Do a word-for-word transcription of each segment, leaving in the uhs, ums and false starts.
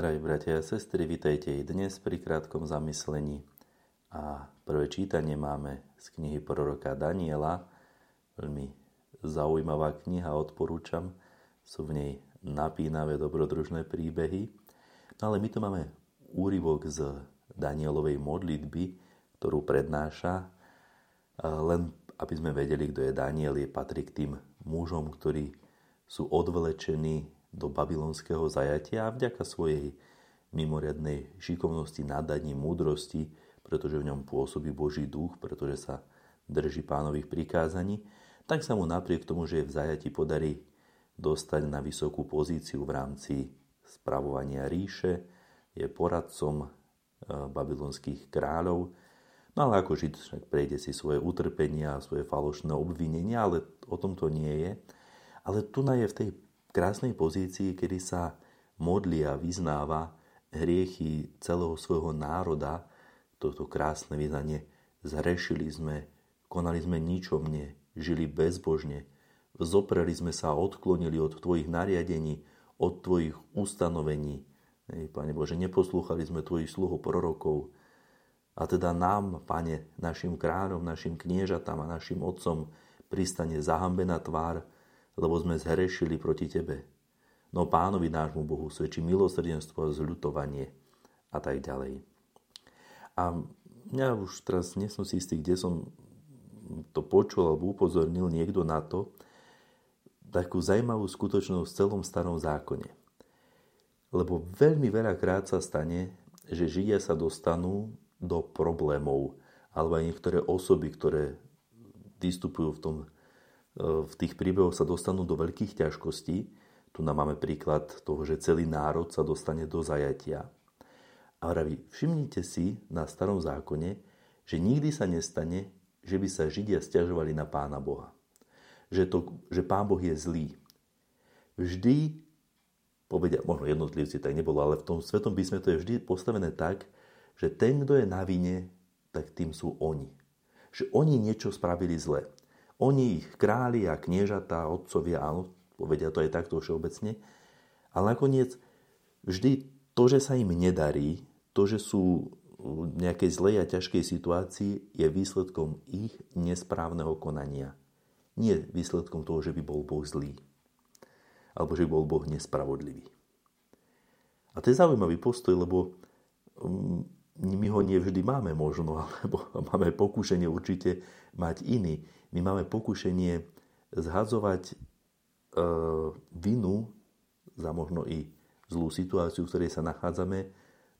Drahí bratia a sestry, vitajte i dnes pri krátkom zamyslení. A prvé čítanie máme z knihy proroka Daniela. Veľmi zaujímavá kniha, odporúčam. Sú v nej napínavé dobrodružné príbehy. No ale my tu máme úryvok z Danielovej modlitby, ktorú prednáša. Len aby sme vedeli, kto je Daniel, je patrí k tým mužom, ktorí sú odvlečení do babylonského zajatia a vďaka svojej mimoriadnej šikovnosti, nadaní, múdrosti, pretože v ňom pôsobí Boží duch, pretože sa drží pánových prikázaní, tak sa mu napriek tomu, že je v zajati, podarí dostať na vysokú pozíciu v rámci spravovania ríše, je poradcom babylonských kráľov. No ale ako Žid však prejde si svoje utrpenia a svoje falošné obvinenia, ale o tom to nie je. Ale tu je v tej krásnej pozícii, kedy sa modlí a vyznáva hriechy celého svojho národa, toto krásne vyznanie: zhrešili sme, konali sme ničomne, žili bezbožne, zopreli sme sa a odklonili od tvojich nariadení, od tvojich ustanovení. Ej, Pane Bože, neposlúchali sme tvojich sluhov prorokov. A teda nám, Pane, našim kráľom, našim kniežatám a našim otcom pristane zahambená tvár, lebo sme zhrešili proti tebe. No pánovi nášmu Bohu svedčí milosrdenstvo a zľutovanie a tak ďalej. A ja už teraz nie som si istý, kde som to počul alebo upozornil niekto na to, takú zaujímavú skutočnosť v celom starom zákone. Lebo veľmi veľakrát sa stane, že Židia sa dostanú do problémov, alebo aj niektoré osoby, ktoré vystupujú v tom v tých príbehoch, sa dostanú do veľkých ťažkostí. Tu nám máme príklad toho, že celý národ sa dostane do zajatia. A vraví, všimnite si na starom zákone, že nikdy sa nestane, že by sa Židia sťažovali na Pána Boha. Že, to, že Pán Boh je zlý. Vždy, povedia, možno jednotlivci tak nebolo, ale v tom Svetom písme to je vždy postavené tak, že ten, kto je na vine, tak tým sú oni. Že oni niečo spravili zle. Oni, ich králi a kniežatá, otcovia, áno, povedia to aj takto všeobecne. Ale nakoniec vždy to, že sa im nedarí, to, že sú v nejakej zlej a ťažkej situácii, je výsledkom ich nesprávneho konania. Nie výsledkom toho, že by bol Boh zlý. Alebo že by bol Boh nespravodlivý. A to je zaujímavý postoj, lebo my ho nevždy máme možno, alebo máme pokúšenie určite mať iný. My máme pokúšenie zhadzovať e, vinu za možno i zlú situáciu, v ktorej sa nachádzame,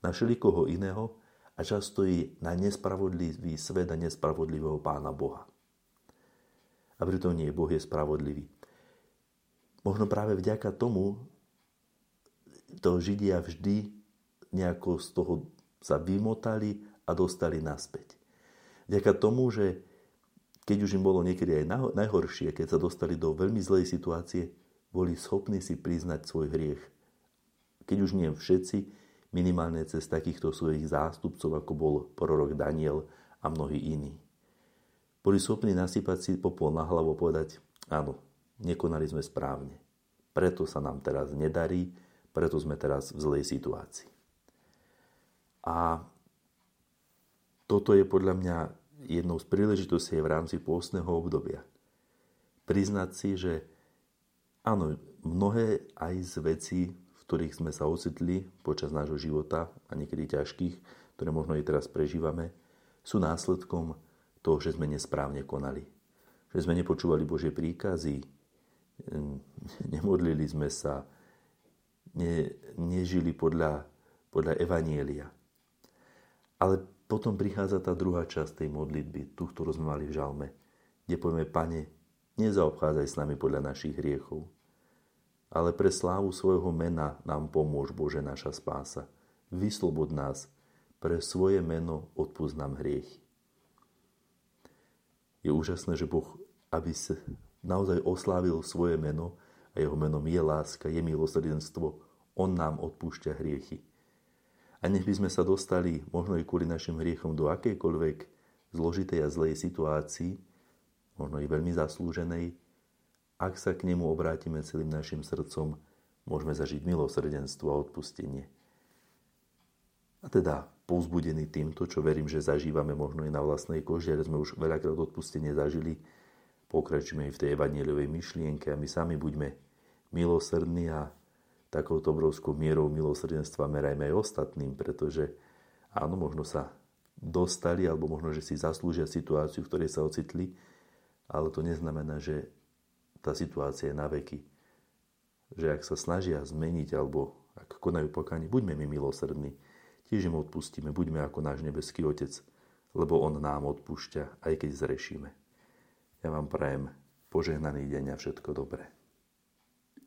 na všelikoho iného a často i na nespravodlivý svet a nespravodlivého Pána Boha. A pritom nie, Boh je spravodlivý. Možno práve vďaka tomu to Židia vždy nejako z toho sa vymotali a dostali naspäť. Vďaka tomu, že keď už im bolo niekedy aj najhoršie, keď sa dostali do veľmi zlej situácie, boli schopní si priznať svoj hriech. Keď už nie všetci, minimálne cez takýchto svojich zástupcov, ako bol prorok Daniel a mnohí iní. Boli schopní nasypať si popol na hlavu a povedať: áno, nekonali sme správne. Preto sa nám teraz nedarí, preto sme teraz v zlej situácii. A toto je podľa mňa jednou z príležitostí v rámci pôstneho obdobia. Priznať si, že áno, mnohé aj z vecí, v ktorých sme sa ocitli počas nášho života a niekedy ťažkých, ktoré možno aj teraz prežívame, sú následkom toho, že sme nesprávne konali. Že sme nepočúvali Božie príkazy, nemodlili sme sa, ne, nežili podľa, podľa Evanjelia. Ale potom prichádza tá druhá časť tej modlitby, tú, ktorú sme mali v žalme, kde povieme: Pane, nezaobchádzaj s nami podľa našich hriechov, ale pre slávu svojho mena nám pomôž, Bože, naša spása. Vyslobod nás, pre svoje meno odpúsť nám hriechy. Je úžasné, že Boh, aby sa naozaj oslávil svoje meno, a jeho menom je láska, je milosrdenstvo, on nám odpúšťa hriechy. A nech by sme sa dostali, možno i kvôli našim hriechom, do akejkoľvek zložitej a zlej situácii, možno i veľmi zaslúženej, ak sa k nemu obrátime celým našim srdcom, môžeme zažiť milosrdenstvo a odpustenie. A teda povzbudený týmto, čo verím, že zažívame možno i na vlastnej koži, ale sme už veľakrát odpustenie zažili, pokračujme i v tej evanjeliovej myšlienke a my sami buďme milosrdní a takouto obrovskou mierou milosrdenstva merajme aj ostatným, pretože áno, možno sa dostali, alebo možno, že si zaslúžia situáciu, v ktorej sa ocitli, ale to neznamená, že tá situácia je na veky. Že ak sa snažia zmeniť, alebo ak konajú pokánie, buďme my milosrdní. Tiež im odpustíme, buďme ako náš nebeský Otec, lebo On nám odpúšťa, aj keď zrešíme. Ja vám prajem požehnaný deň a všetko dobré.